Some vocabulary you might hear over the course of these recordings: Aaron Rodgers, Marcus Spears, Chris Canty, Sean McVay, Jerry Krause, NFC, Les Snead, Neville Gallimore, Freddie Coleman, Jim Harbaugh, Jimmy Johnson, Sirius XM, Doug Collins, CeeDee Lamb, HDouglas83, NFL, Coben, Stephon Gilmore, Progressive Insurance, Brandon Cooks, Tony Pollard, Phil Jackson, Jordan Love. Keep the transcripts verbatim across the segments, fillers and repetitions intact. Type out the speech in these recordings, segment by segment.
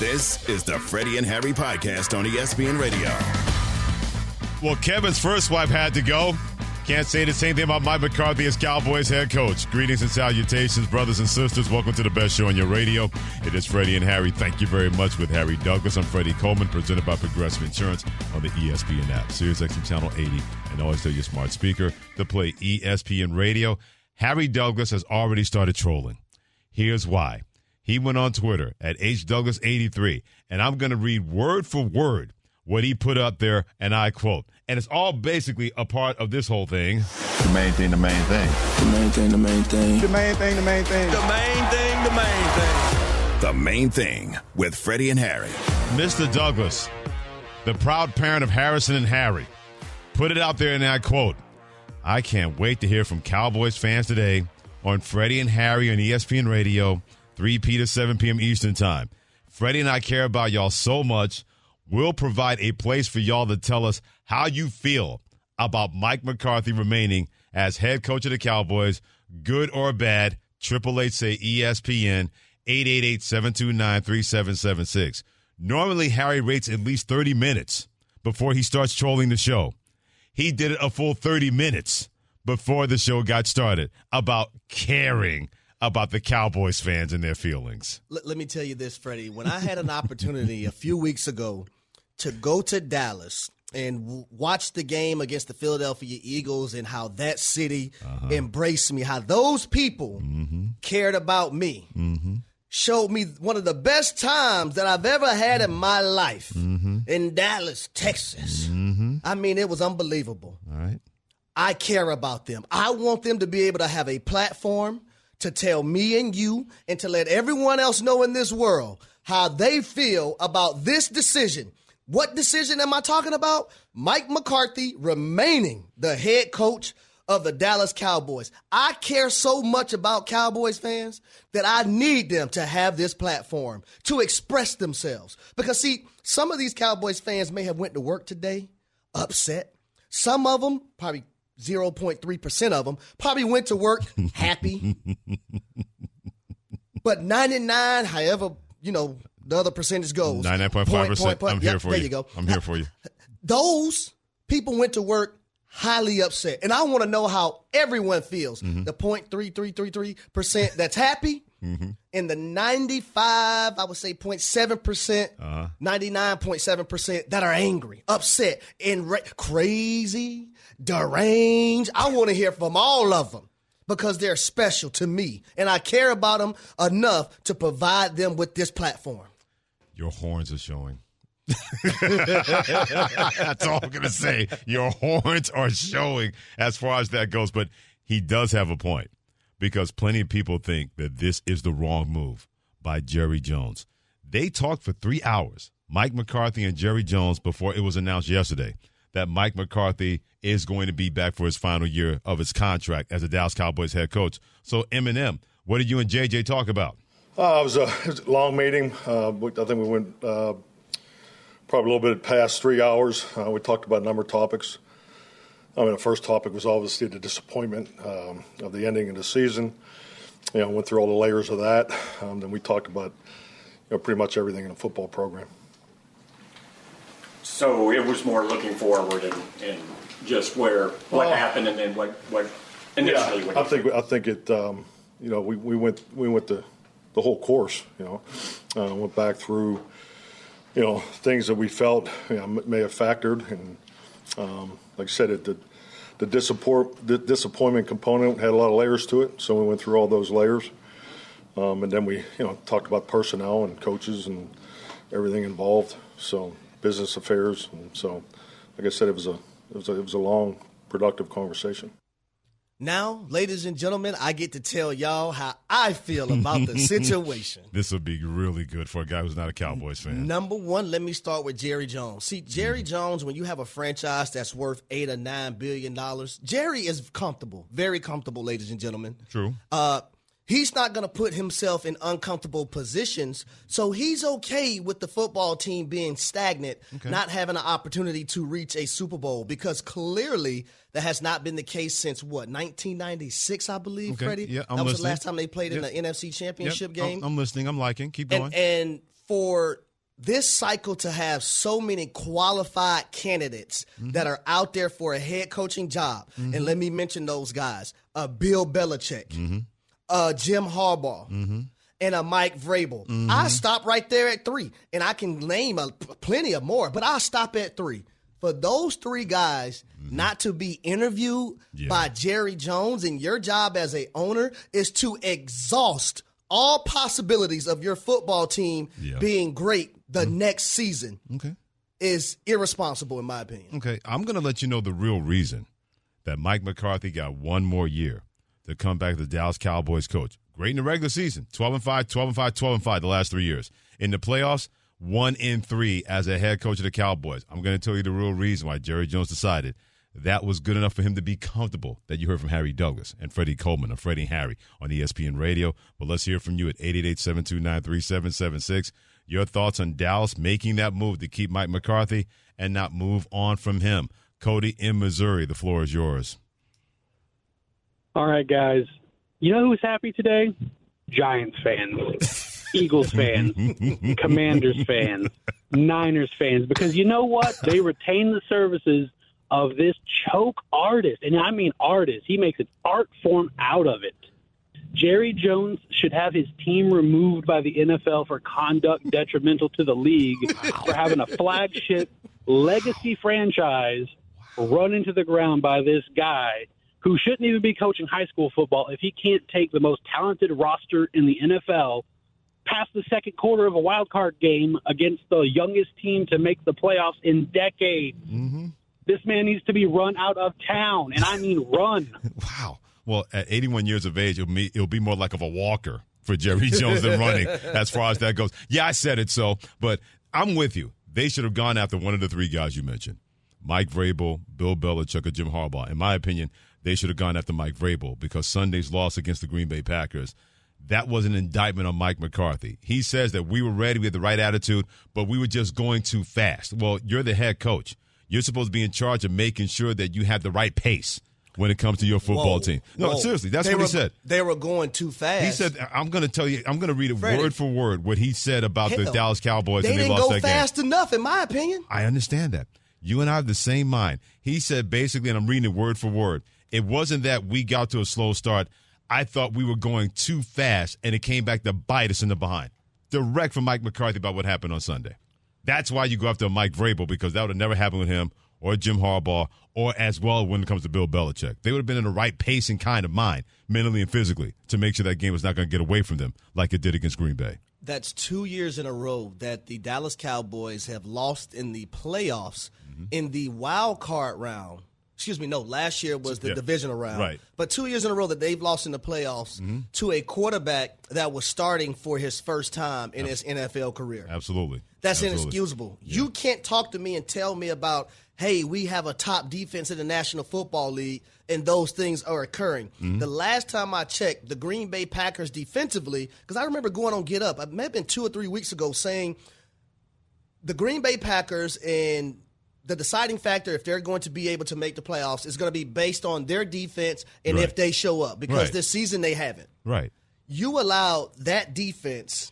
This is the Freddie and Harry podcast on E S P N Radio. Well, Kevin's first wife had to go. Can't say the same thing about Mike McCarthy as Cowboys head coach. Greetings and salutations, brothers and sisters. Welcome to the best show on your radio. It is Freddie and Harry. Thank you very much with Harry Douglas. I'm Freddie Coleman, presented by Progressive Insurance on the E S P N app, Sirius X M Channel eighty, and always tell your smart speaker to play E S P N Radio. Harry Douglas has already started trolling. Here's why. He went on Twitter at H Douglas eighty-three, and I'm going to read word for word what he put up there, and I quote. And it's all basically a part of this whole thing. The main thing, the main thing. The main thing, the main thing. The main thing, the main thing. The main thing, the main thing. The main thing with Freddie and Harry. Mister Douglas, the proud parent of Harrison and Harry, put it out there, and I quote, I can't wait to hear from Cowboys fans today on Freddie and Harry on E S P N Radio. three p to seven p m Eastern Time. Freddie and I care about y'all so much. We'll provide a place for y'all to tell us how you feel about Mike McCarthy remaining as head coach of the Cowboys, good or bad. Triple H say E S P N, eight eight eight, seven two nine, three seven seven six. Normally, Harry rates at least thirty minutes before he starts trolling the show. He did it a full thirty minutes before the show got started about caring about the Cowboys fans and their feelings. Let, let me tell you this, Freddie. When I had an opportunity a few weeks ago to go to Dallas and w- watch the game against the Philadelphia Eagles and how that city uh-huh. embraced me, how those people mm-hmm. cared about me, mm-hmm. showed me one of the best times that I've ever had mm-hmm. in my life mm-hmm. in Dallas, Texas. Mm-hmm. I mean, it was unbelievable. All right. I care about them. I want them to be able to have a platform to tell me and you and to let everyone else know in this world how they feel about this decision. What decision am I talking about? Mike McCarthy remaining the head coach of the Dallas Cowboys. I care so much about Cowboys fans that I need them to have this platform to express themselves. Because, see, some of these Cowboys fans may have went to work today upset. Some of them probably zero point three percent of them probably went to work happy. But ninety-nine, however, you know, the other percentage goes. ninety-nine point five percent. I'm here yep, for there you. There you go. I'm here for you. Those people went to work highly upset. And I want to know how everyone feels. Mm-hmm. The zero point three three three three percent that's happy. Mm-hmm. And the ninety-five, I would say zero point seven percent, uh-huh. ninety-nine point seven percent that are angry, upset, and re- crazy, deranged. I want to hear from all of them because they're special to me, and I care about them enough to provide them with this platform. Your horns are showing. That's all I'm going to say. Your horns are showing as far as that goes, but he does have a point. Because plenty of people think that this is the wrong move by Jerry Jones. They talked for three hours, Mike McCarthy and Jerry Jones, before it was announced yesterday that Mike McCarthy is going to be back for his final year of his contract as the Dallas Cowboys head coach. So, Eminem, what did you and J J talk about? Uh, it, was a, it was a long meeting. Uh, I think we went uh, probably a little bit past three hours. Uh, we talked about a number of topics. I mean, the first topic was obviously the disappointment um, of the ending of the season. You know, went through all the layers of that. Um, then we talked about, you know, pretty much everything in the football program. So it was more looking forward and, and just where what well, happened and then what what initially. Yeah, I think I think it. Um, you know, we, we went we went the the whole course. You know, uh, went back through, you know, things that we felt, you know, may have factored and. Um, like I said, it, the, the, disappoint, the disappointment component had a lot of layers to it, so we went through all those layers. Um, and then we, you know, talked about personnel and coaches and everything involved, so business affairs. And so, like I said, it was a it was a, it was a long, productive conversation. Now, ladies and gentlemen, I get to tell y'all how I feel about the situation. This would be really good for a guy who's not a Cowboys fan. Number one, let me start with Jerry Jones. See, Jerry Jones, when you have a franchise that's worth eight or nine billion dollars, Jerry is comfortable, very comfortable, ladies and gentlemen. True. Uh, he's not going to put himself in uncomfortable positions, so he's okay with the football team being stagnant, okay. not having an opportunity to reach a Super Bowl, because clearly that has not been the case since, what, nineteen ninety-six, I believe, okay. Freddie? Yeah, I'm that was listening. The last time they played yep. in the N F C Championship yep. game. I'm, I'm listening. I'm liking. Keep going. And, and for this cycle to have so many qualified candidates mm-hmm. that are out there for a head coaching job, mm-hmm. and let me mention those guys, uh, Bill Belichick, mm-hmm. Uh, Jim Harbaugh, mm-hmm. and a Mike Vrabel. Mm-hmm. I stop right there at three, and I can name a, plenty of more, but I stop at three. For those three guys mm-hmm. not to be interviewed yeah. by Jerry Jones, and your job as a owner is to exhaust all possibilities of your football team yeah. being great the mm-hmm. next season okay. is irresponsible, in my opinion. Okay, I'm going to let you know the real reason that Mike McCarthy got one more year to come back to the Dallas Cowboys coach. Great in the regular season, twelve and five, twelve and five, twelve and five the last three years. In the playoffs, one and three as a head coach of the Cowboys. I'm going to tell you the real reason why Jerry Jones decided that was good enough for him to be comfortable, that you heard from Harry Douglas and Freddie Coleman and Freddie and Harry on E S P N Radio. But let's hear from you at eight eight eight, seven two nine, three seven seven six. Your thoughts on Dallas making that move to keep Mike McCarthy and not move on from him. Cody in Missouri, the floor is yours. All right, guys. You know who's happy today? Giants fans, Eagles fans, Commanders fans, Niners fans. Because you know what? They retain the services of this choke artist. And I mean artist. He makes an art form out of it. Jerry Jones should have his team removed by the N F L for conduct detrimental to the league, for having a flagship legacy franchise run into the ground by this guy who shouldn't even be coaching high school football if he can't take the most talented roster in the N F L past the second quarter of a wild card game against the youngest team to make the playoffs in decades. Mm-hmm. This man needs to be run out of town, and I mean run. Wow. Well, at eighty-one years of age, it'll be, it'll be more like of a walker for Jerry Jones than running as far as that goes. Yeah, I said it so, but I'm with you. They should have gone after one of the three guys you mentioned, Mike Vrabel, Bill Belichick, or Jim Harbaugh. In my opinion, they should have gone after Mike Vrabel because Sunday's loss against the Green Bay Packers, that was an indictment on Mike McCarthy. He says that we were ready, we had the right attitude, but we were just going too fast. Well, you're the head coach. You're supposed to be in charge of making sure that you have the right pace when it comes to your football whoa, team. No, whoa. seriously, that's they what he were, said. They were going too fast. He said, I'm going to tell you, I'm going to read it Freddie, word for word what he said about hell, the Dallas Cowboys when they lost that game. They didn't go fast enough, in my opinion. I understand that. You and I have the same mind. He said basically, and I'm reading it word for word, it wasn't that we got to a slow start. I thought we were going too fast, and it came back to bite us in the behind. Direct from Mike McCarthy about what happened on Sunday. That's why you go after Mike Vrabel, because that would have never happened with him or Jim Harbaugh, or as well when it comes to Bill Belichick. They would have been in the right pace and kind of mind, mentally and physically, to make sure that game was not going to get away from them like it did against Green Bay. That's two years in a row that the Dallas Cowboys have lost in the playoffs mm-hmm. in the wild card round. Excuse me, no, last year was the yeah. divisional round. Right. But two years in a row that they've lost in the playoffs mm-hmm. to a quarterback that was starting for his first time in Absolutely. his N F L career. Absolutely. That's Absolutely. inexcusable. Yeah. You can't talk to me and tell me about, hey, we have a top defense in the National Football League, and those things are occurring. Mm-hmm. The last time I checked, the Green Bay Packers defensively, because I remember going on Get Up, it may have been two or three weeks ago, saying the Green Bay Packers and – the deciding factor, if they're going to be able to make the playoffs, is going to be based on their defense and right. if they show up, because right. this season they haven't. Right. You allowed that defense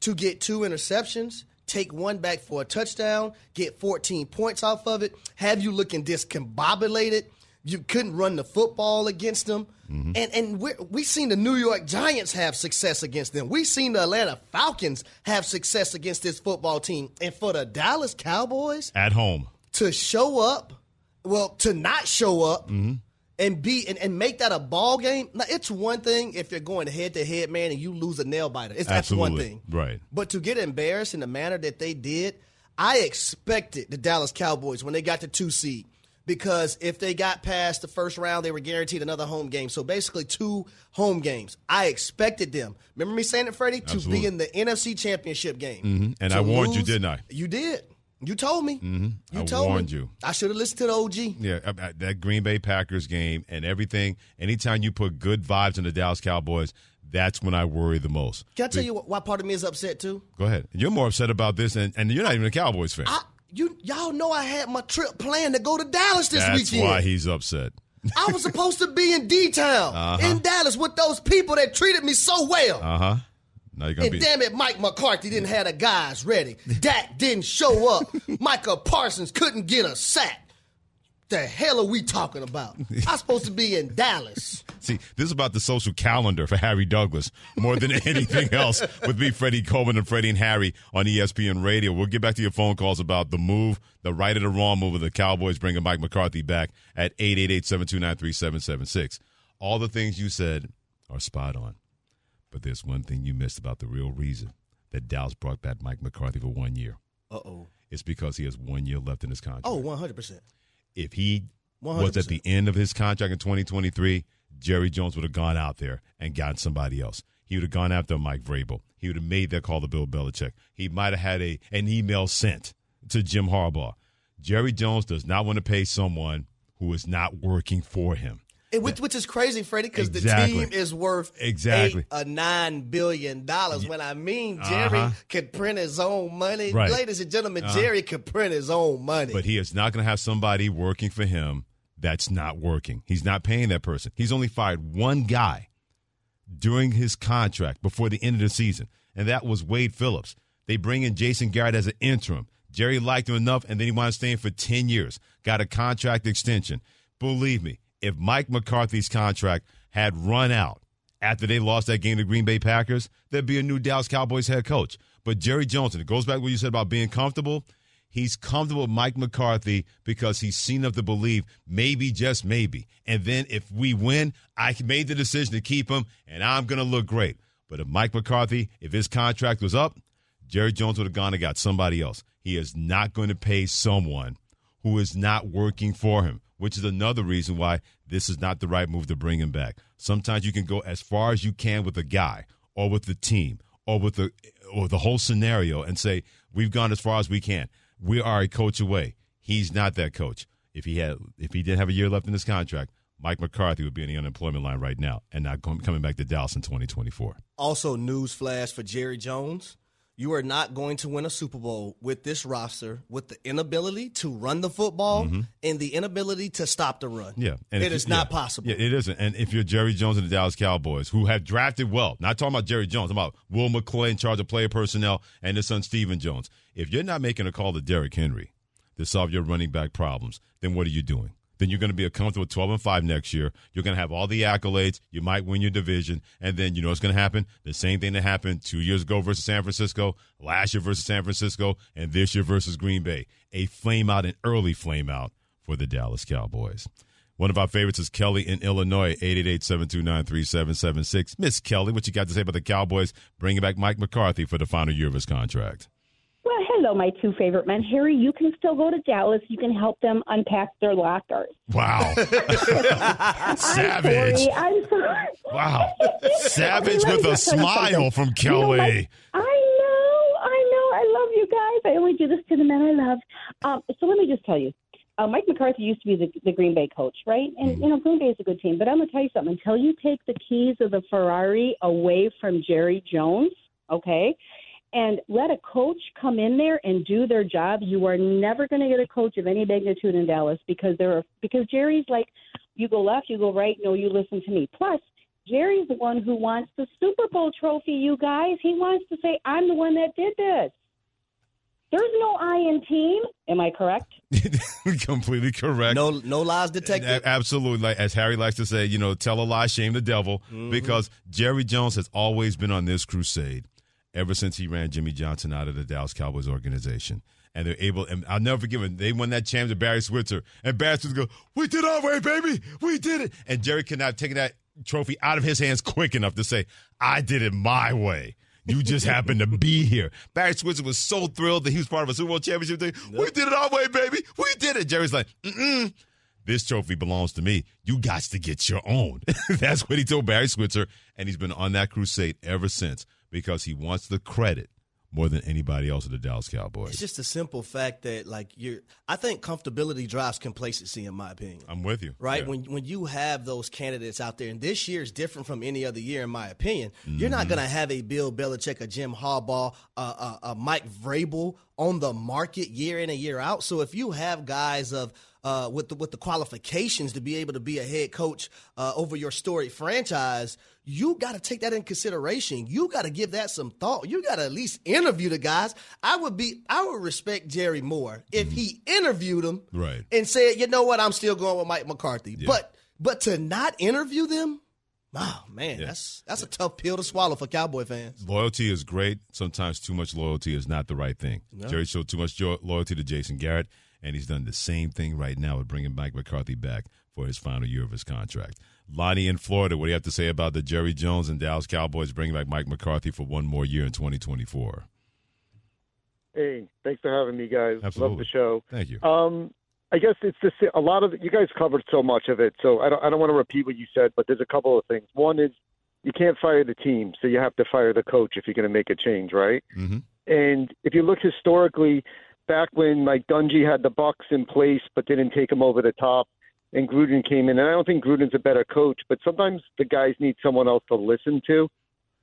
to get two interceptions, take one back for a touchdown, get fourteen points off of it, have you looking discombobulated. You couldn't run the football against them. Mm-hmm. And and we're, we've seen the New York Giants have success against them. We've seen the Atlanta Falcons have success against this football team. And for the Dallas Cowboys – at home. To show up, well, to not show up mm-hmm. and be and, and make that a ball game. Now, it's one thing if you're going head-to-head, man, and you lose a nail-biter. It's Absolutely. That's one thing. Right. But to get embarrassed in the manner that they did, I expected the Dallas Cowboys, when they got the two seed, because if they got past the first round, they were guaranteed another home game. So basically two home games. I expected them, remember me saying it, Freddie, to be in the N F C Championship game. Mm-hmm. And I warned lose. you, didn't I? You did. You told me. Mm-hmm. You I told warned me. you. I should have listened to the O G. Yeah, I, I, that Green Bay Packers game and everything, anytime you put good vibes in the Dallas Cowboys, that's when I worry the most. Can I tell Be- you why part of me is upset, too? Go ahead. You're more upset about this, and, and you're not even a Cowboys fan. I, you, y'all know I had my trip planned to go to Dallas this that's weekend. That's why he's upset. I was supposed to be in D-Town, uh-huh. in Dallas, with those people that treated me so well. Uh-huh. Now you're gonna and be- damn it, Mike McCarthy didn't have the guys ready. Dak didn't show up. Micah Parsons couldn't get a sack. The hell are we talking about? I'm supposed to be in Dallas. See, this is about the social calendar for Harry Douglas more than anything else with me, Freddie Coleman, and Freddie and Harry on E S P N Radio. We'll get back to your phone calls about the move, the right or the wrong move of the Cowboys bringing Mike McCarthy back at eight eight eight, seven two nine, three seven seven six. All the things you said are spot on. But there's one thing you missed about the real reason that Dallas brought back Mike McCarthy for one year. Uh-oh. It's because he has one year left in his contract. Oh, one hundred percent. If he one hundred percent was at the end of his contract in twenty twenty-three, Jerry Jones would have gone out there and gotten somebody else. He would have gone after Mike Vrabel. He would have made that call to Bill Belichick. He might have had a an email sent to Jim Harbaugh. Jerry Jones does not want to pay someone who is not working for him. Which, which is crazy, Freddie, because exactly. the team is worth exactly eight or nine billion dollars. When I mean Jerry uh-huh. could print his own money, right. ladies and gentlemen, uh-huh. Jerry could print his own money. But he is not going to have somebody working for him that's not working. He's not paying that person. He's only fired one guy during his contract before the end of the season, and that was Wade Phillips. They bring in Jason Garrett as an interim. Jerry liked him enough, and then he wound up staying for ten years. Got a contract extension. Believe me. If Mike McCarthy's contract had run out after they lost that game to Green Bay Packers, there'd be a new Dallas Cowboys head coach. But Jerry Jones, it goes back to what you said about being comfortable. He's comfortable with Mike McCarthy because he's seen enough to believe maybe, just maybe. And then if we win, I made the decision to keep him, and I'm going to look great. But if Mike McCarthy, if his contract was up, Jerry Jones would have gone and got somebody else. He is not going to pay someone who is not working for him, which is another reason why this is not the right move to bring him back. Sometimes you can go as far as you can with a guy or with the team or with the or the whole scenario and say, we've gone as far as we can. We are a coach away. He's not that coach. If he had, if he didn't have a year left in his contract, Mike McCarthy would be in the unemployment line right now and not coming back to Dallas in twenty twenty-four. Also, newsflash for Jerry Jones. You are not going to win a Super Bowl with this roster, with the inability to run the football mm-hmm. and the inability to stop the run. Yeah, and It is you, not yeah. possible. Yeah, it isn't. And if you're Jerry Jones and the Dallas Cowboys, who have drafted well, not talking about Jerry Jones, I'm about Will McCoy in charge of player personnel and his son Stephen Jones. If you're not making a call to Derrick Henry to solve your running back problems, then what are you doing? Then you're going to be a comfortable twelve and five next year. You're going to have all the accolades. You might win your division. And then you know what's going to happen? The same thing that happened two years ago versus San Francisco, last year versus San Francisco, and this year versus Green Bay. A flame out, an early flame out for the Dallas Cowboys. One of our favorites is Kelly in Illinois, eight eight eight, seven two nine, three seven seven six. Miss Kelly, what you got to say about the Cowboys bringing back Mike McCarthy for the final year of his contract? Hello, my two favorite men. Harry, you can still go to Dallas. You can help them unpack their lockers. Wow. Savage. I'm sorry. I'm sorry. Wow. Savage with a smile from Kelly. You know, like, I know. I know. I love you guys. I only do this to the men I love. Um, so let me just tell you. Uh, Mike McCarthy used to be the, the Green Bay coach, right? And, mm. you know, Green Bay is a good team. But I'm going to tell you something. Until you take the keys of the Ferrari away from Jerry Jones, okay, and let a coach come in there and do their job, you are never going to get a coach of any magnitude in Dallas because there are because Jerry's like, you go left, you go right, no, you listen to me. Plus, Jerry's the one who wants the Super Bowl trophy, you guys. He wants to say, I'm the one that did this. There's no I in team. Am I correct? Completely correct. No no lies detected. Absolutely. Like, as Harry likes to say, you know, tell a lie, shame the devil, mm-hmm. because Jerry Jones has always been on this crusade ever since he ran Jimmy Johnson out of the Dallas Cowboys organization. And they're able, and I'll never forgive him, they won that championship to Barry Switzer. And Barry Switzer goes, we did our way, baby. We did it. And Jerry could not take that trophy out of his hands quick enough to say, I did it my way. You just happened to be here. Barry Switzer was so thrilled that he was part of a Super Bowl championship thing. Nope. We did it our way, baby. We did it. Jerry's like, mm-mm. this trophy belongs to me. You got to get your own. That's what he told Barry Switzer, and he's been on that crusade ever since because he wants the credit more than anybody else at the Dallas Cowboys. It's just a simple fact that, like, you're – I think comfortability drives complacency, in my opinion. I'm with you. Right? Yeah. When when you have those candidates out there, and this year is different from any other year, in my opinion, mm-hmm. you're not going to have a Bill Belichick, a Jim Harbaugh, a, a, a Mike Vrabel on the market year in and year out. So if you have guys of – Uh, with the, with the qualifications to be able to be a head coach uh, over your storied franchise, you got to take that in consideration. You got to give that some thought. You got to at least interview the guys. I would be, I would respect Jerry more if mm-hmm. he interviewed them right. and said, you know what, I'm still going with Mike McCarthy. Yeah. But but to not interview them, oh, man, yeah. that's that's yeah. a tough pill to swallow for Cowboy fans. Loyalty is great. Sometimes too much loyalty is not the right thing. No. Jerry showed too much loyalty to Jason Garrett. And he's done the same thing right now with bringing Mike McCarthy back for his final year of his contract. Lonnie in Florida, what do you have to say about the Jerry Jones and Dallas Cowboys bringing back Mike McCarthy for one more year in twenty twenty-four? Hey, thanks for having me, guys. Absolutely. Love the show. Thank you. Um, I guess it's just a lot of – you guys covered so much of it, so I don't, I don't want to repeat what you said, but there's a couple of things. One is you can't fire the team, so you have to fire the coach if you're going to make a change, right? Mm-hmm. And if you look historically – back when Mike Dungy had the Bucs in place but didn't take them over the top and Gruden came in. And I don't think Gruden's a better coach, but sometimes the guys need someone else to listen to.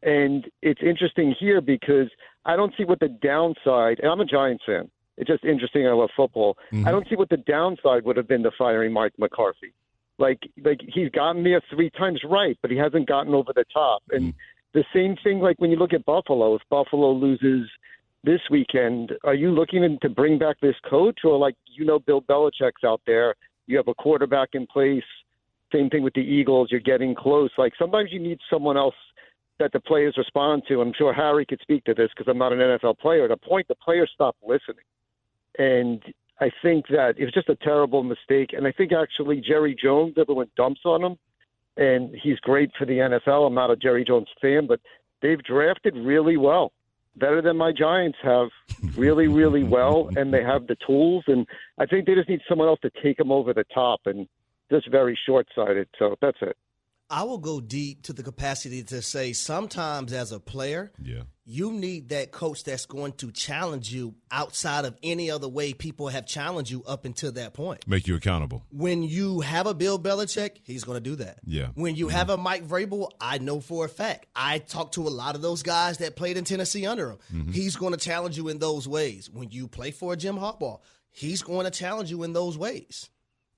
And it's interesting here because I don't see what the downside – and I'm a Giants fan. It's just interesting. I love football. Mm-hmm. I don't see what the downside would have been to firing Mike McCarthy. Like, like he's gotten there three times right, but he hasn't gotten over the top. And mm-hmm. the same thing, like when you look at Buffalo, if Buffalo loses – this weekend, are you looking to bring back this coach or, like, you know, Bill Belichick's out there. You have a quarterback in place. Same thing with the Eagles. You're getting close. Like, sometimes you need someone else that the players respond to. I'm sure Harry could speak to this because I'm not an N F L player. At a point, the players stop listening. And I think that it was just a terrible mistake. And I think, actually, Jerry Jones, everyone dumps on him. And he's great for the N F L. I'm not a Jerry Jones fan, but they've drafted really well. Better than my Giants have, really, really well, and they have the tools. And I think they just need someone else to take them over the top, and just very short-sighted. So that's it. I will go deep to the capacity to say sometimes as a player, yeah. you need that coach that's going to challenge you outside of any other way people have challenged you up until that point. Make you accountable. When you have a Bill Belichick, he's going to do that. Yeah. When you mm-hmm. have a Mike Vrabel, I know for a fact. I talked to a lot of those guys that played in Tennessee under him. Mm-hmm. He's going to challenge you in those ways. When you play for a Jim Harbaugh, he's going to challenge you in those ways.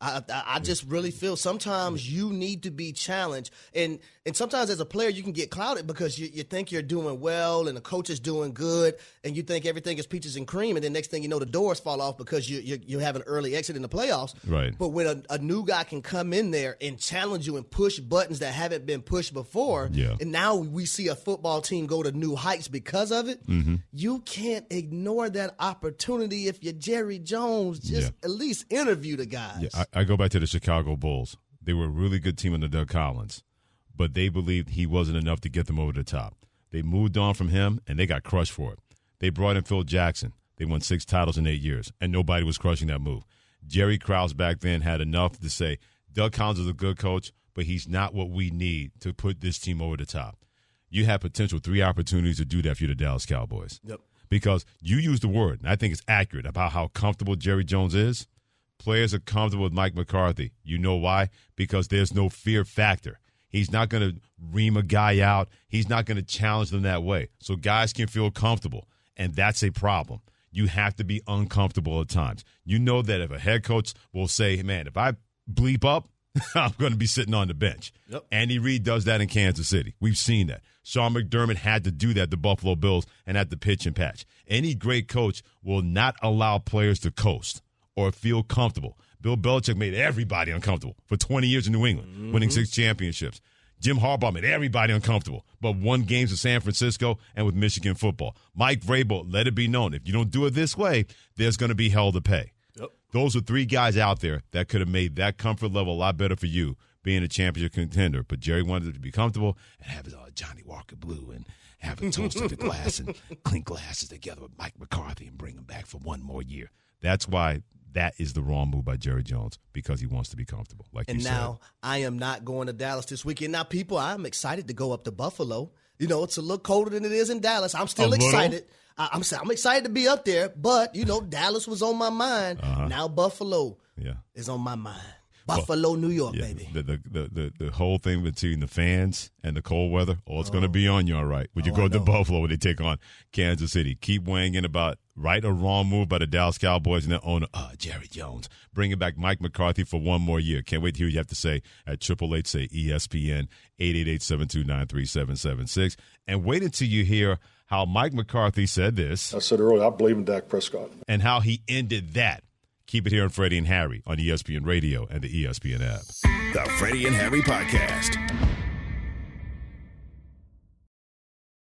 I, I just really feel sometimes you need to be challenged. And and sometimes as a player, you can get clouded because you, you think you're doing well and the coach is doing good and you think everything is peaches and cream. And then next thing you know, the doors fall off because you, you, you have an early exit in the playoffs. Right. But when a, a new guy can come in there and challenge you and push buttons that haven't been pushed before, yeah. and now we see a football team go to new heights because of it, mm-hmm. you can't ignore that opportunity if you're Jerry Jones. Just yeah. at least interview the guys. Yeah, I- I go back to the Chicago Bulls. They were a really good team under Doug Collins, but they believed he wasn't enough to get them over the top. They moved on from him, and they got crushed for it. They brought in Phil Jackson. They won six titles in eight years, and nobody was crushing that move. Jerry Krause back then had enough to say, Doug Collins is a good coach, but he's not what we need to put this team over the top. You have potential three opportunities to do that if you're the Dallas Cowboys. Yep. Because you use the word, and I think it's accurate, about how comfortable Jerry Jones is. Players are comfortable with Mike McCarthy. You know why? Because there's no fear factor. He's not going to ream a guy out. He's not going to challenge them that way. So guys can feel comfortable, and that's a problem. You have to be uncomfortable at times. You know that if a head coach will say, man, if I bleep up, I'm going to be sitting on the bench. Yep. Andy Reid does that in Kansas City. We've seen that. Sean McDermott had to do that to Buffalo Bills and had to pitch and patch. Any great coach will not allow players to coast or feel comfortable. Bill Belichick made everybody uncomfortable for twenty years in New England, mm-hmm. winning six championships. Jim Harbaugh made everybody uncomfortable, but won games with San Francisco and with Michigan football. Mike Vrabel, let it be known, if you don't do it this way, there's going to be hell to pay. Yep. Those are three guys out there that could have made that comfort level a lot better for you being a championship contender, but Jerry wanted to be comfortable and have his uh, Johnny Walker Blue and have a toast to the glass and clink glasses together with Mike McCarthy and bring him back for one more year. That's why that is the wrong move by Jerry Jones because he wants to be comfortable. Like and you said. And now I am not going to Dallas this weekend. Now, people, I'm excited to go up to Buffalo. You know, it's a little colder than it is in Dallas. I'm still excited. I'm I'm excited to be up there, but, you know, Dallas was on my mind. Uh-huh. Now Buffalo yeah. is on my mind. Buffalo, well, New York, yeah, baby. The, the the the the whole thing between the fans and the cold weather, oh, it's oh. going to be on you, all right. When you oh, go to Buffalo, when they take on Kansas City, keep weighing in about right or wrong move by the Dallas Cowboys and their owner, uh, Jerry Jones, bringing back Mike McCarthy for one more year. Can't wait to hear what you have to say at Triple H, say E S P N, eight eight eight, seven two nine, three seven seven six. And wait until you hear how Mike McCarthy said this. I said earlier, I believe in Dak Prescott. And how he ended that. Keep it here on Freddie and Harry on E S P N Radio and the E S P N app. The Freddie and Harry Podcast.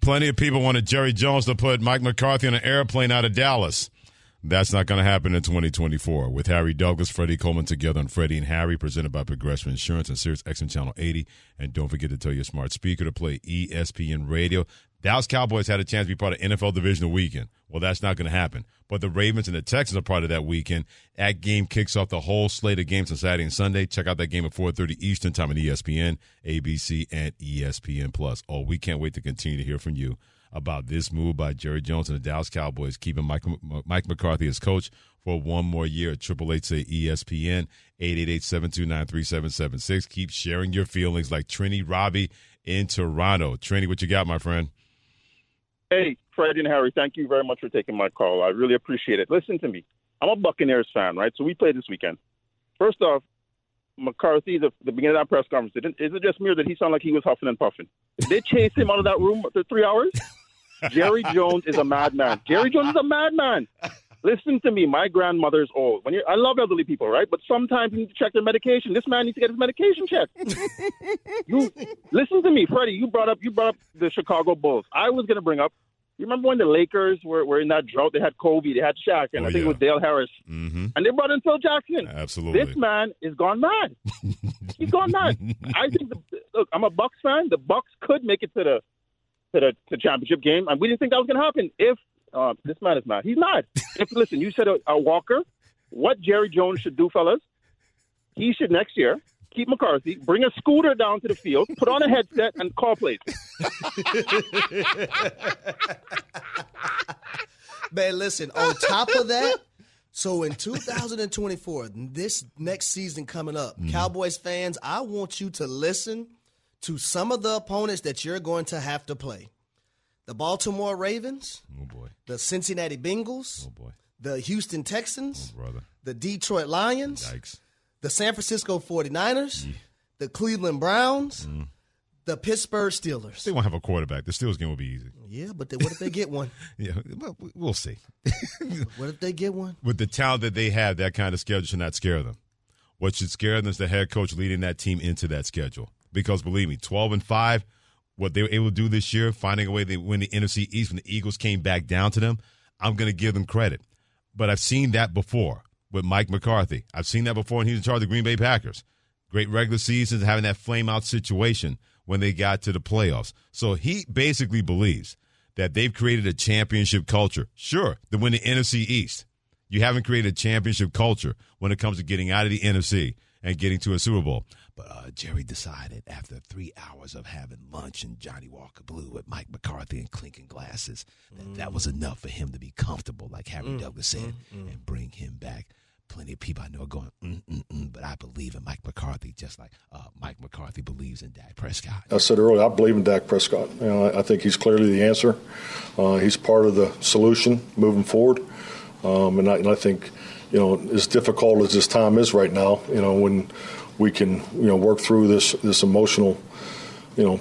Plenty of people wanted Jerry Jones to put Mike McCarthy on an airplane out of Dallas. That's not going to happen in twenty twenty-four. With Harry Douglas, Freddie Coleman together on Freddie and Harry, presented by Progressive Insurance and Sirius X M Channel eighty. And don't forget to tell your smart speaker to play E S P N Radio. Dallas Cowboys had a chance to be part of N F L Divisional Weekend. Well, that's not going to happen. But the Ravens and the Texans are part of that weekend. That game kicks off the whole slate of games on Saturday and Sunday. Check out that game at four thirty Eastern time on E S P N, A B C, and E S P N plus. Oh, we can't wait to continue to hear from you about this move by Jerry Jones and the Dallas Cowboys, keeping Mike, Mike McCarthy as coach for one more year at Triple H, say E S P N, eight eight eight, seven two nine, three seven seven six. Keep sharing your feelings like Trini Robbie in Toronto. Trini, what you got, my friend? Hey, Fred and Harry, thank you very much for taking my call. I really appreciate it. Listen to me. I'm a Buccaneers fan, right? So we play this weekend. First off, McCarthy, the, the beginning of that press conference, didn't, is it just me or did he sound like he was huffing and puffing? Did they chase him out of that room for three hours? Jerry Jones is a madman. Jerry Jones is a madman. Listen to me. My grandmother's old. When you're, I love elderly people, right? But sometimes you need to check their medication. This man needs to get his medication checked. You listen to me, Freddie. You brought up you brought up the Chicago Bulls. I was going to bring up You remember when the Lakers were, were in that drought? They had Kobe, they had Shaq, and oh, I think yeah. it was Dale Harris. Mm-hmm. And they brought in Phil Jackson. Absolutely. This man is gone mad. He's gone mad. I think, the, look, I'm a Bucks fan. The Bucks could make it to the to the, to the championship game, and we didn't think that was going to happen if uh, this man is mad. He's mad. If, listen, you said a, a Walker. What Jerry Jones should do, fellas, he should next year keep McCarthy, bring a scooter down to the field, put on a headset, and call plays. Man, listen, on top of that, so in two thousand twenty-four, this next season coming up, mm. Cowboys fans, I want you to listen to some of the opponents that you're going to have to play. The Baltimore Ravens. Oh, boy. The Cincinnati Bengals. Oh, boy. The Houston Texans, oh, brother. The Detroit Lions, yikes. The San Francisco forty-niners, yeah. the Cleveland Browns, mm. the Pittsburgh Steelers. They won't have a quarterback. The Steelers game will be easy. Yeah, but they, what if they get one? Yeah, well, we'll see. What if they get one? With the talent that they have, that kind of schedule should not scare them. What should scare them is the head coach leading that team into that schedule. Because believe me, twelve and five, what they were able to do this year, finding a way to win the N F C East when the Eagles came back down to them, I'm going to give them credit. But I've seen that before with Mike McCarthy. I've seen that before when he was in charge of the Green Bay Packers. Great regular seasons, having that flame-out situation when they got to the playoffs. So he basically believes that they've created a championship culture. Sure, to win the N F C East. You haven't created a championship culture when it comes to getting out of the N F C and getting to a Super Bowl. But uh, Jerry decided after three hours of having lunch and Johnny Walker Blue with Mike McCarthy and clinking glasses, that, mm. that was enough for him to be comfortable, like Harry mm. Douglas said, mm. and bring him back. Plenty of people I know are going, mm-mm-mm, but I believe in Mike McCarthy, just like uh, Mike McCarthy believes in Dak Prescott. I said earlier, I believe in Dak Prescott. You know, I, I think he's clearly the answer. Uh, he's part of the solution moving forward. Um, and, I, and I think, you know, as difficult as this time is right now, you know, when – we can, you know, work through this this emotional, you know,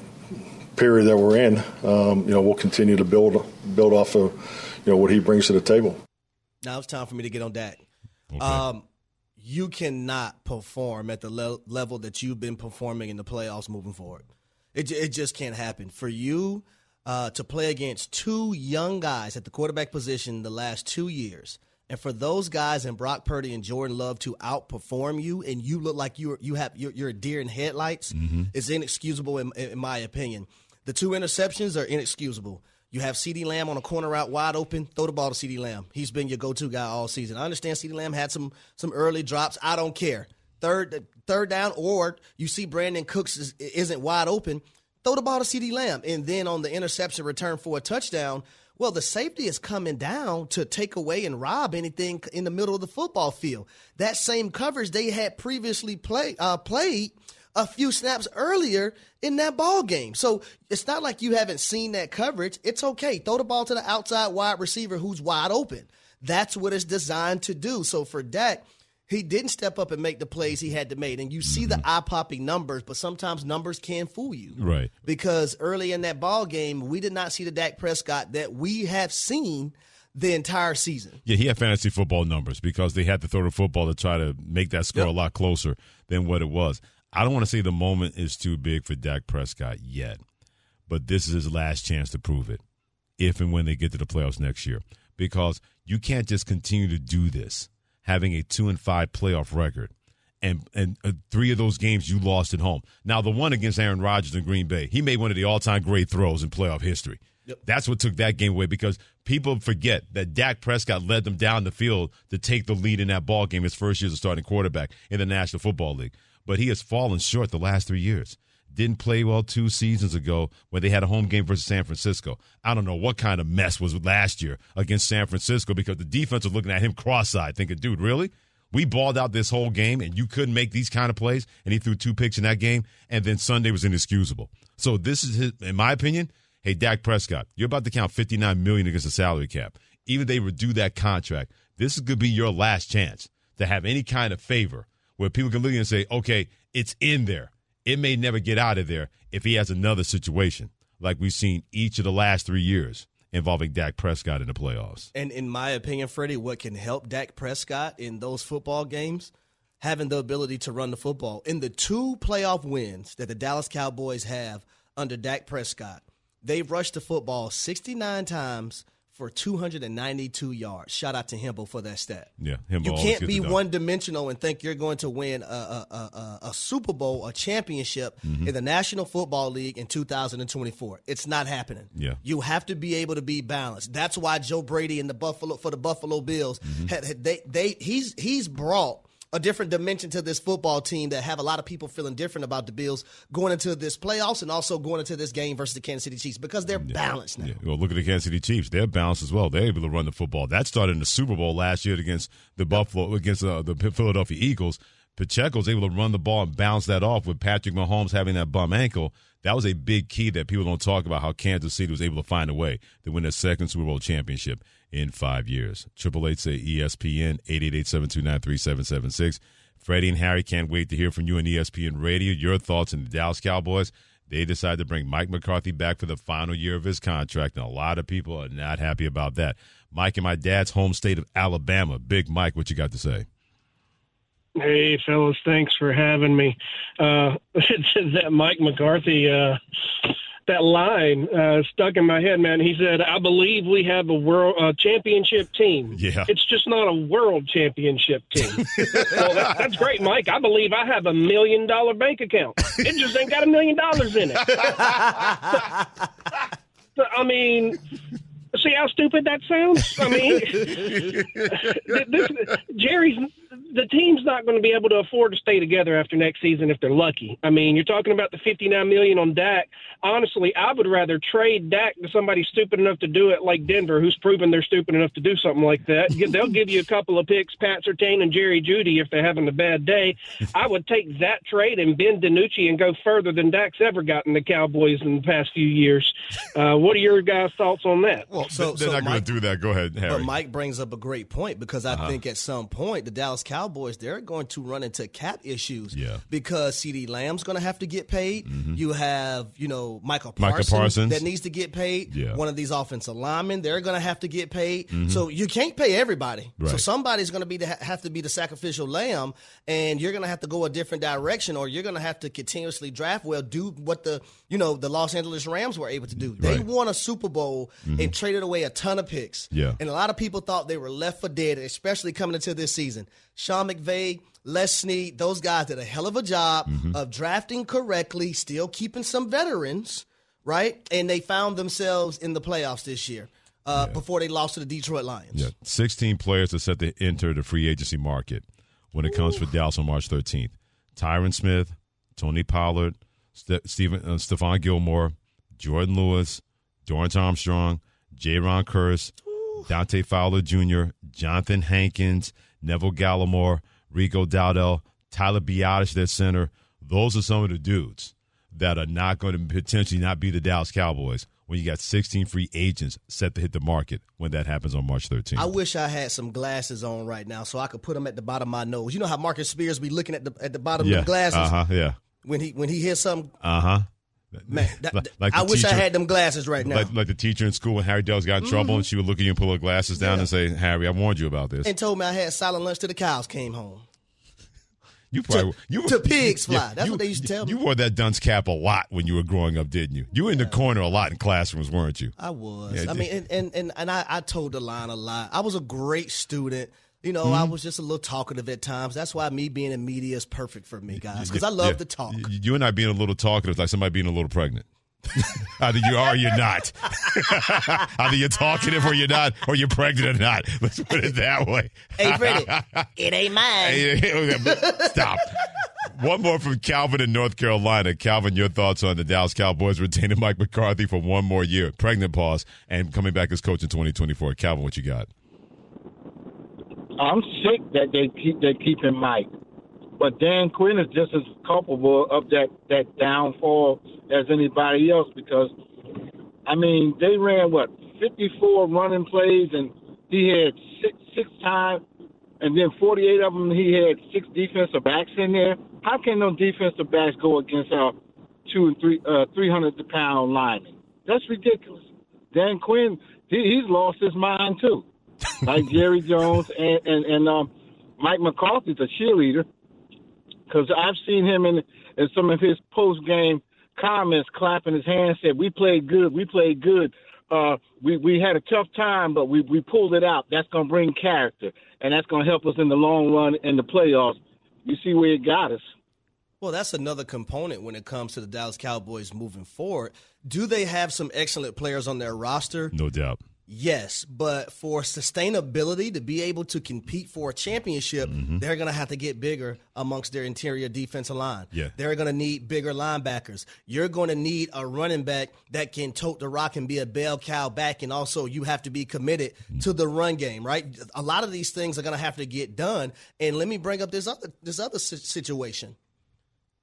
period that we're in. Um, you know, we'll continue to build build off of, you know, what he brings to the table. Now it's time for me to get on Dak. Okay. Um, you cannot perform at the le- level that you've been performing in the playoffs moving forward. It it just can't happen for you uh, to play against two young guys at the quarterback position the last two years. And for those guys and Brock Purdy and Jordan Love to outperform you, and you look like you're you have you're, you're a deer in headlights, mm-hmm. is inexcusable in, in my opinion. The two interceptions are inexcusable. You have CeeDee Lamb on a corner route wide open. Throw the ball to CeeDee Lamb. He's been your go-to guy all season. I understand CeeDee Lamb had some some early drops. I don't care. Third third down, or you see Brandon Cooks is, isn't wide open. Throw the ball to CeeDee Lamb, and then on the interception return for a touchdown. Well, the safety is coming down to take away and rob anything in the middle of the football field. That same coverage they had previously play, uh, played a few snaps earlier in that ball game. So it's not like you haven't seen that coverage. It's okay. Throw the ball to the outside wide receiver who's wide open. That's what it's designed to do. So for Dak, he didn't step up and make the plays he had to make. And you see the eye-popping numbers, but sometimes numbers can fool you. Right. Because early in that ball game, we did not see the Dak Prescott that we have seen the entire season. Yeah, he had fantasy football numbers because they had to throw the football to try to make that score yep. a lot closer than what it was. I don't want to say the moment is too big for Dak Prescott yet, but this is his last chance to prove it if and when they get to the playoffs next year. Because you can't just continue to do this. Having a two and five playoff record, and and uh, three of those games you lost at home. Now, the one against Aaron Rodgers in Green Bay, he made one of the all-time great throws in playoff history. Yep. That's what took that game away because people forget that Dak Prescott led them down the field to take the lead in that ball game his first year as a starting quarterback in the National Football League. But he has fallen short the last three years. Didn't play well two seasons ago when they had a home game versus San Francisco. I don't know what kind of mess was last year against San Francisco because the defense was looking at him cross-eyed thinking, dude, really? We balled out this whole game and you couldn't make these kind of plays, and he threw two picks in that game, and then Sunday was inexcusable. So this is, his, in my opinion, hey, Dak Prescott, you're about to count fifty-nine million dollars against the salary cap. Even if they redo that contract, this could be your last chance to have any kind of favor where people can look at you and say, okay, it's in there. It may never get out of there if he has another situation like we've seen each of the last three years involving Dak Prescott in the playoffs. And in my opinion, Freddie, what can help Dak Prescott in those football games, having the ability to run the football. In the two playoff wins that the Dallas Cowboys have under Dak Prescott, They've rushed the football sixty-nine times for two hundred ninety-two yards. Shout out to Himbo for that stat. Yeah, Himbo. You can't be one-dimensional and think you're going to win a, a, a, a Super Bowl, a championship mm-hmm. in the National Football League in two thousand twenty-four. It's not happening. Yeah. You have to be able to be balanced. That's why Joe Brady and the Buffalo for the Buffalo Bills mm-hmm. had, had they they he's he's brought a different dimension to this football team that have a lot of people feeling different about the Bills going into this playoffs and also going into this game versus the Kansas City Chiefs because they're yeah. balanced now. Yeah. Well, look at the Kansas City Chiefs. They're balanced as well. They're able to run the football. That started in the Super Bowl last year against the Buffalo against uh, the Philadelphia Eagles. Pacheco's able to run the ball and bounce that off with Patrick Mahomes having that bum ankle. That was a big key that people don't talk about, how Kansas City was able to find a way to win their second Super Bowl championship in five years. Triple H say E S P N, eight eight eight, seven two nine, three seven seven six. Freddie and Harry, can't wait to hear from you on E S P N Radio. Your thoughts on the Dallas Cowboys. They decided to bring Mike McCarthy back for the final year of his contract, and a lot of people are not happy about that. Mike, in my dad's home state of Alabama. Big Mike, what you got to say? Hey, fellas, thanks for having me. Uh, that Mike McCarthy, uh, that line uh, stuck in my head, man. He said, I believe we have a world uh, championship team. Yeah. It's just not a world championship team. Well, that, that's great, Mike. I believe I have a million-dollar bank account. It just ain't got a million dollars in it. But, I mean... see how stupid that sounds? I mean, this, Jerry's the team's not going to be able to afford to stay together after next season if they're lucky. I mean, you're talking about the fifty-nine million dollars on Dak. Honestly, I would rather trade Dak to somebody stupid enough to do it like Denver, who's proven they're stupid enough to do something like that. They'll give you a couple of picks, Pat Surtain and Jerry Jeudy, if they're having a bad day. I would take that trade and Ben DiNucci and go further than Dak's ever gotten the Cowboys in the past few years. Uh, what are your guys' thoughts on that? Well, So, They're so not going to do that. Go ahead, Harry. But Mike brings up a great point because I uh-huh. think at some point the Dallas Cowboys, they're going to run into cap issues yeah. because CeeDee Lamb's going to have to get paid. Mm-hmm. You have, you know, Michael Parsons, Michael Parsons. that needs to get paid. Yeah. One of these offensive linemen, they're going to have to get paid. Mm-hmm. So you can't pay everybody. Right. So somebody's going to be the, have to be the sacrificial lamb, and you're going to have to go a different direction, or you're going to have to continuously draft well, do what the, you know, the Los Angeles Rams were able to do. They right. won a Super Bowl mm-hmm. and traded away a ton of picks. Yeah. And a lot of people thought they were left for dead, especially coming into this season. Sean McVay, Les Snead, those guys did a hell of a job mm-hmm. of drafting correctly, still keeping some veterans, right? And they found themselves in the playoffs this year uh, yeah. before they lost to the Detroit Lions. Yeah. sixteen players are set to enter the free agency market when it comes Ooh. for Dallas on March thirteenth. Tyron Smith, Tony Pollard, Ste- Steven, uh, Stephon Gilmore, Jordan Lewis, Dorrance Armstrong, Jaron Curse, Dante Fowler Junior, Jonathan Hankins, Neville Gallimore, Rico Dowdell, Tyler Biadasz, their center. Those are some of the dudes that are not going to potentially not be the Dallas Cowboys when you got sixteen free agents set to hit the market when that happens on March thirteenth. I wish I had some glasses on right now so I could put them at the bottom of my nose. You know how Marcus Spears be looking at the at the bottom yeah. of the glasses? Uh-huh, yeah. When he, when he hears something? Uh-huh. Man, that, like I teacher, wish I had them glasses right now. Like, like the teacher in school when Harry Douglas got in mm-hmm. trouble and she would look at you and pull her glasses down yeah. and say, Harry, I warned you about this. And told me I had silent lunch till the cows came home. You probably to, you were, to pigs fly. Yeah, that's you, what they used to tell you, me. You wore that dunce cap a lot when you were growing up, didn't you? You were in the corner a lot in classrooms, weren't you? I was. Yeah, I mean, and, and, and, and I, I told the line a lot. I was a great student. You know, mm-hmm. I was just a little talkative at times. That's why me being in media is perfect for me, guys, because I love yeah. to talk. You and I being a little talkative is like somebody being a little pregnant. Either you are or you're not. Either you're talkative or you're not, or you're pregnant or not. Let's put it that way. Hey, Freddie, it ain't mine. Stop. One more from Calvin in North Carolina. Calvin, your thoughts on the Dallas Cowboys retaining Mike McCarthy for one more year, pregnant pause, and coming back as coach in twenty twenty-four. Calvin, what you got? I'm sick that they keep they keeping Mike, but Dan Quinn is just as culpable of that, that downfall as anybody else because, I mean, they ran what fifty-four running plays and he had six six times, and then forty-eight of them he had six defensive backs in there. How can no defensive backs go against our two and three uh, three hundred pound linemen? That's ridiculous. Dan Quinn, he, he's lost his mind too. Like Jerry Jones and, and, and um, Mike McCarthy's a cheerleader because I've seen him in, in some of his post-game comments, clapping his hands, said, we played good, we played good. Uh, we, we had a tough time, but we, we pulled it out. That's going to bring character, and that's going to help us in the long run in the playoffs. You see where it got us. Well, that's another component when it comes to the Dallas Cowboys moving forward. Do they have some excellent players on their roster? No doubt. Yes, but for sustainability to be able to compete for a championship, mm-hmm. they're going to have to get bigger amongst their interior defensive line. Yeah. They're going to need bigger linebackers. You're going to need a running back that can tote the rock and be a bell cow back, and also you have to be committed mm-hmm. to the run game, right? A lot of these things are going to have to get done. And let me bring up this other this other situation.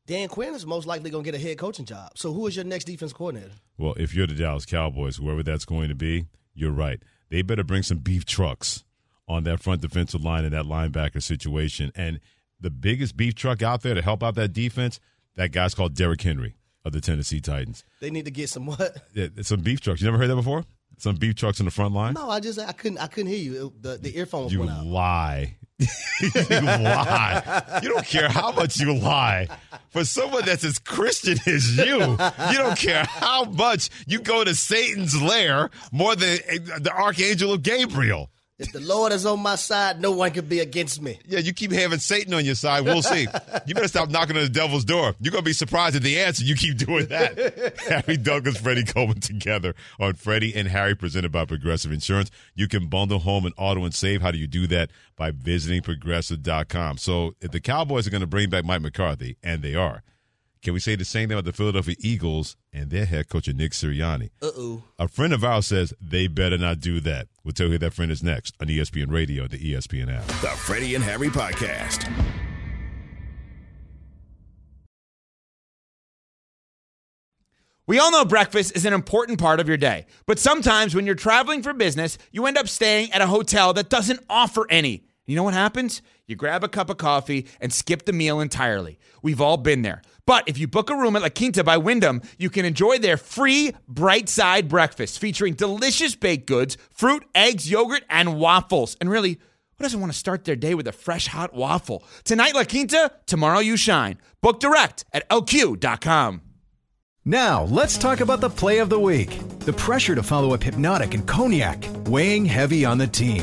Dan Quinn is most likely going to get a head coaching job. So who is your next defense coordinator? Well, if you're the Dallas Cowboys, whoever that's going to be, you're right. They better bring some beef trucks on that front defensive line and that linebacker situation. And the biggest beef truck out there to help out that defense, that guy's called Derrick Henry of the Tennessee Titans. They need to get some what? Yeah, some beef trucks. You never heard that before? Some beef trucks in the front line? No, I just I couldn't I couldn't hear you. It, the, the earphone was went out. You lie. You lie. You don't care how much you lie. For someone that's as Christian as you, you don't care how much you go to Satan's lair more than the archangel of Gabriel. If the Lord is on my side, no one can be against me. Yeah, you keep having Satan on your side. We'll see. You better stop knocking on the devil's door. You're going to be surprised at the answer. You keep doing that. Harry Douglas, Freddie Coleman together on Freddie and Harry, presented by Progressive Insurance. You can bundle home and auto and save. How do you do that? By visiting Progressive dot com. So if the Cowboys are going to bring back Mike McCarthy, and they are, can we say the same thing about the Philadelphia Eagles and their head coach, Nick Sirianni? Uh-oh. A friend of ours says they better not do that. We'll tell you who that friend is next on E S P N Radio, the E S P N app. The Freddie and Harry Podcast. We all know breakfast is an important part of your day. But sometimes when you're traveling for business, you end up staying at a hotel that doesn't offer any. You know what happens? You grab a cup of coffee and skip the meal entirely. We've all been there. But if you book a room at La Quinta by Wyndham, you can enjoy their free Bright Side breakfast featuring delicious baked goods, fruit, eggs, yogurt, and waffles. And really, who doesn't want to start their day with a fresh, hot waffle? Tonight, La Quinta, tomorrow you shine. Book direct at L Q dot com. Now, let's talk about the play of the week. The pressure to follow up Hypnotic and Cognac, weighing heavy on the team.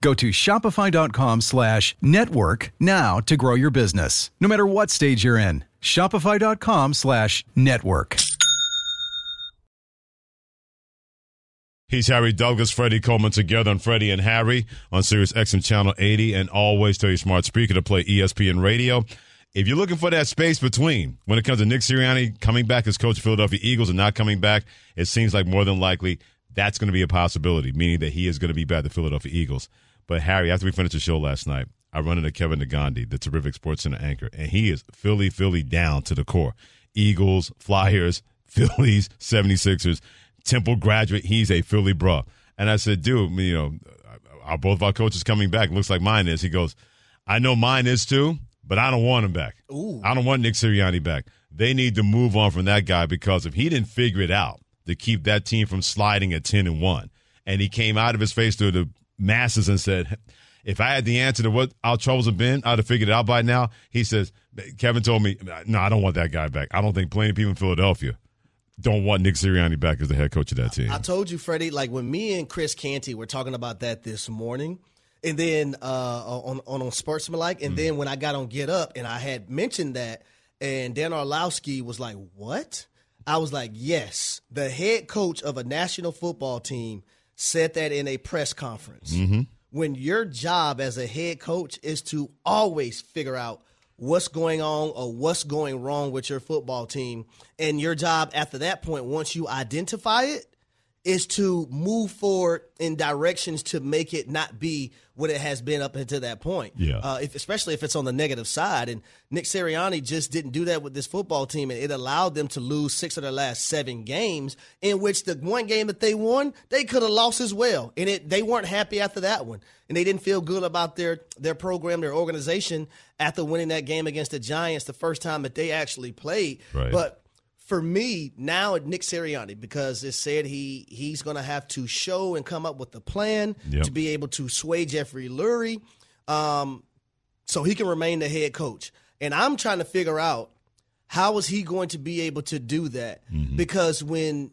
Go to shopify.com slash network now to grow your business. No matter what stage you're in, shopify.com slash network. He's Harry Douglas, Freddie Coleman together on Freddie and Harry on Sirius X M Channel eighty. And always tell your smart speaker to play E S P N Radio. If you're looking for that space between when it comes to Nick Sirianni coming back as coach of Philadelphia Eagles and not coming back, it seems like more than likely that's going to be a possibility, meaning that he is going to be back at the Philadelphia Eagles. But, Harry, after we finished the show last night, I run into Kevin DeGondi, the terrific SportsCenter anchor, and he is Philly, Philly down to the core. Eagles, Flyers, Phillies, 76ers, Temple graduate. He's a Philly bro. And I said, dude, you know, are both of our coaches coming back? Looks like mine is. He goes, I know mine is too, but I don't want him back. Ooh. I don't want Nick Sirianni back. They need to move on from that guy because if he didn't figure it out to keep that team from sliding at ten and one, and he came out of his face to the masses and said, if I had the answer to what our troubles have been, I'd have figured it out by now. He says, Kevin told me, no, I don't want that guy back. I don't think plenty of people in Philadelphia don't want Nick Sirianni back as the head coach of that team. I told you, Freddie, like when me and Chris Canty were talking about that this morning, and then uh, on, on, on Sportsman Like, and mm. then when I got on Get Up and I had mentioned that, and Dan Orlowski was like, what? I was like, yes, the head coach of a national football team said that in a press conference. Mm-hmm. When your job as a head coach is to always figure out what's going on or what's going wrong with your football team, and your job after that point, once you identify it, is to move forward in directions to make it not be what it has been up until that point. Yeah. Uh, if, especially if it's on the negative side. And Nick Sirianni just didn't do that with this football team, and it allowed them to lose six of their last seven games, in which the one game that they won, they could have lost as well. And it, they weren't happy after that one. And they didn't feel good about their, their program, their organization, after winning that game against the Giants the first time that they actually played. Right. But for me, now Nick Sirianni, because it said he he's going to have to show and come up with a plan yep. to be able to sway Jeffrey Lurie um, so he can remain the head coach. And I'm trying to figure out how is he going to be able to do that? Mm-hmm. Because when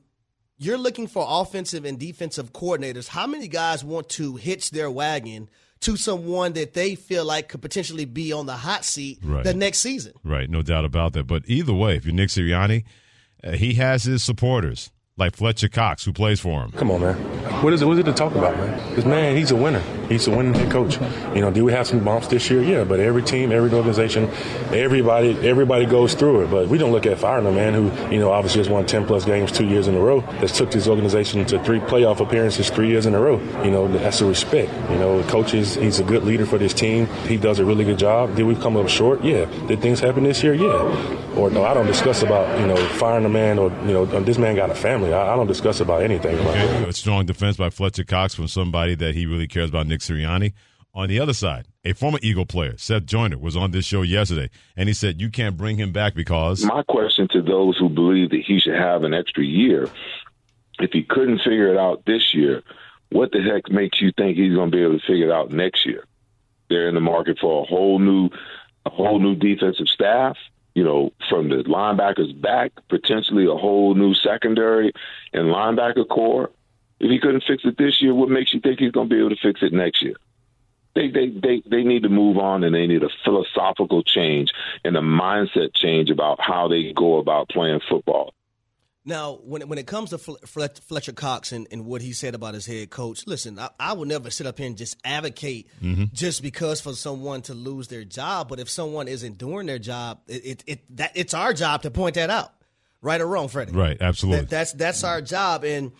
you're looking for offensive and defensive coordinators, how many guys want to hitch their wagon to someone that they feel like could potentially be on the hot seat right. the next season? Right, no doubt about that. But either way, if you're Nick Sirianni, he has his supporters, like Fletcher Cox, who plays for him. Come on, man. What is it, what is it to talk about, man? This man, he's a winner. He's a winning head coach. You know, do we have some bumps this year? Yeah, but every team, every organization, everybody everybody goes through it. But we don't look at firing a man who, you know, obviously has won ten-plus games two years in a row, that's took this organization to three playoff appearances three years in a row. You know, that's a respect. You know, the coach is, he's a good leader for this team. He does a really good job. Did we come up short? Yeah. Did things happen this year? Yeah. Or, no, I don't discuss about, you know, firing a man or, you know, this man got a family. I don't discuss about anything. Okay. About strong defense by Fletcher Cox from somebody that he really cares about, Nick Sirianni. On the other side, a former Eagle player, Seth Joyner, was on this show yesterday, and he said you can't bring him back because... My question to those who believe that he should have an extra year, if he couldn't figure it out this year, what the heck makes you think he's going to be able to figure it out next year? They're in the market for a whole new, a whole new defensive staff. You know, from the linebackers back, potentially a whole new secondary and linebacker core. If he couldn't fix it this year, what makes you think he's going to be able to fix it next year? They, they they they need to move on, and they need a philosophical change and a mindset change about how they go about playing football. Now, when, when it comes to Fletcher Cox and, and what he said about his head coach, listen, I, I will never sit up here and just advocate mm-hmm. just because for someone to lose their job. But if someone isn't doing their job, it, it, it that it's our job to point that out, right or wrong, Freddie. Right, absolutely. That, that's that's our job. And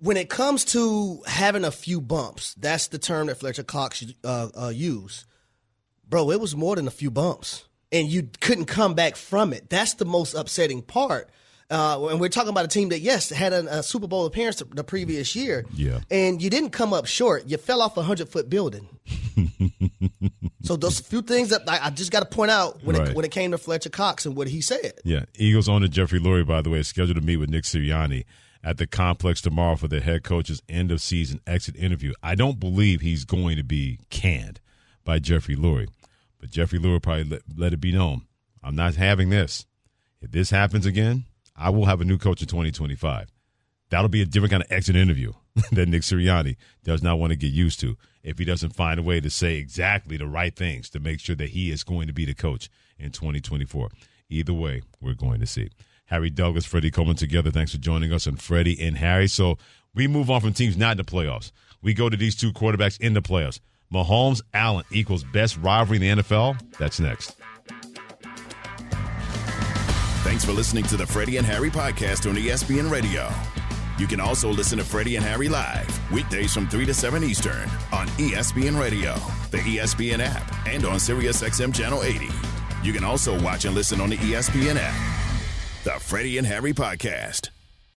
when it comes to having a few bumps, that's the term that Fletcher Cox uh, uh, used. Bro, it was more than a few bumps. And you couldn't come back from it. That's the most upsetting part. Uh, and we're talking about a team that, yes, had a, a Super Bowl appearance the previous year. Yeah. And you didn't come up short. You fell off a hundred-foot building. So those few things that I, I just got to point out when, right. it, when it came to Fletcher Cox and what he said. Yeah. Eagles owner Jeffrey Lurie, by the way, is scheduled to meet with Nick Sirianni at the complex tomorrow for the head coach's end-of-season exit interview. I don't believe he's going to be canned by Jeffrey Lurie. But Jeffrey Lurie probably let, let it be known, I'm not having this. If this happens again, I will have a new coach in twenty twenty-five. That'll be a different kind of exit interview that Nick Sirianni does not want to get used to if he doesn't find a way to say exactly the right things to make sure that he is going to be the coach in twenty twenty-four. Either way, we're going to see. Harry Douglas, Freddie Coleman together, thanks for joining us on Freddie and Harry. So we move on from teams not in the playoffs. We go to these two quarterbacks in the playoffs. Mahomes Allen equals best rivalry in the N F L. That's next. Thanks for listening to the Freddie and Harry podcast on E S P N Radio. You can also listen to Freddie and Harry live weekdays from three to seven Eastern on E S P N Radio, the E S P N app, and on Sirius X M Channel eighty. You can also watch and listen on the E S P N app. The Freddie and Harry podcast.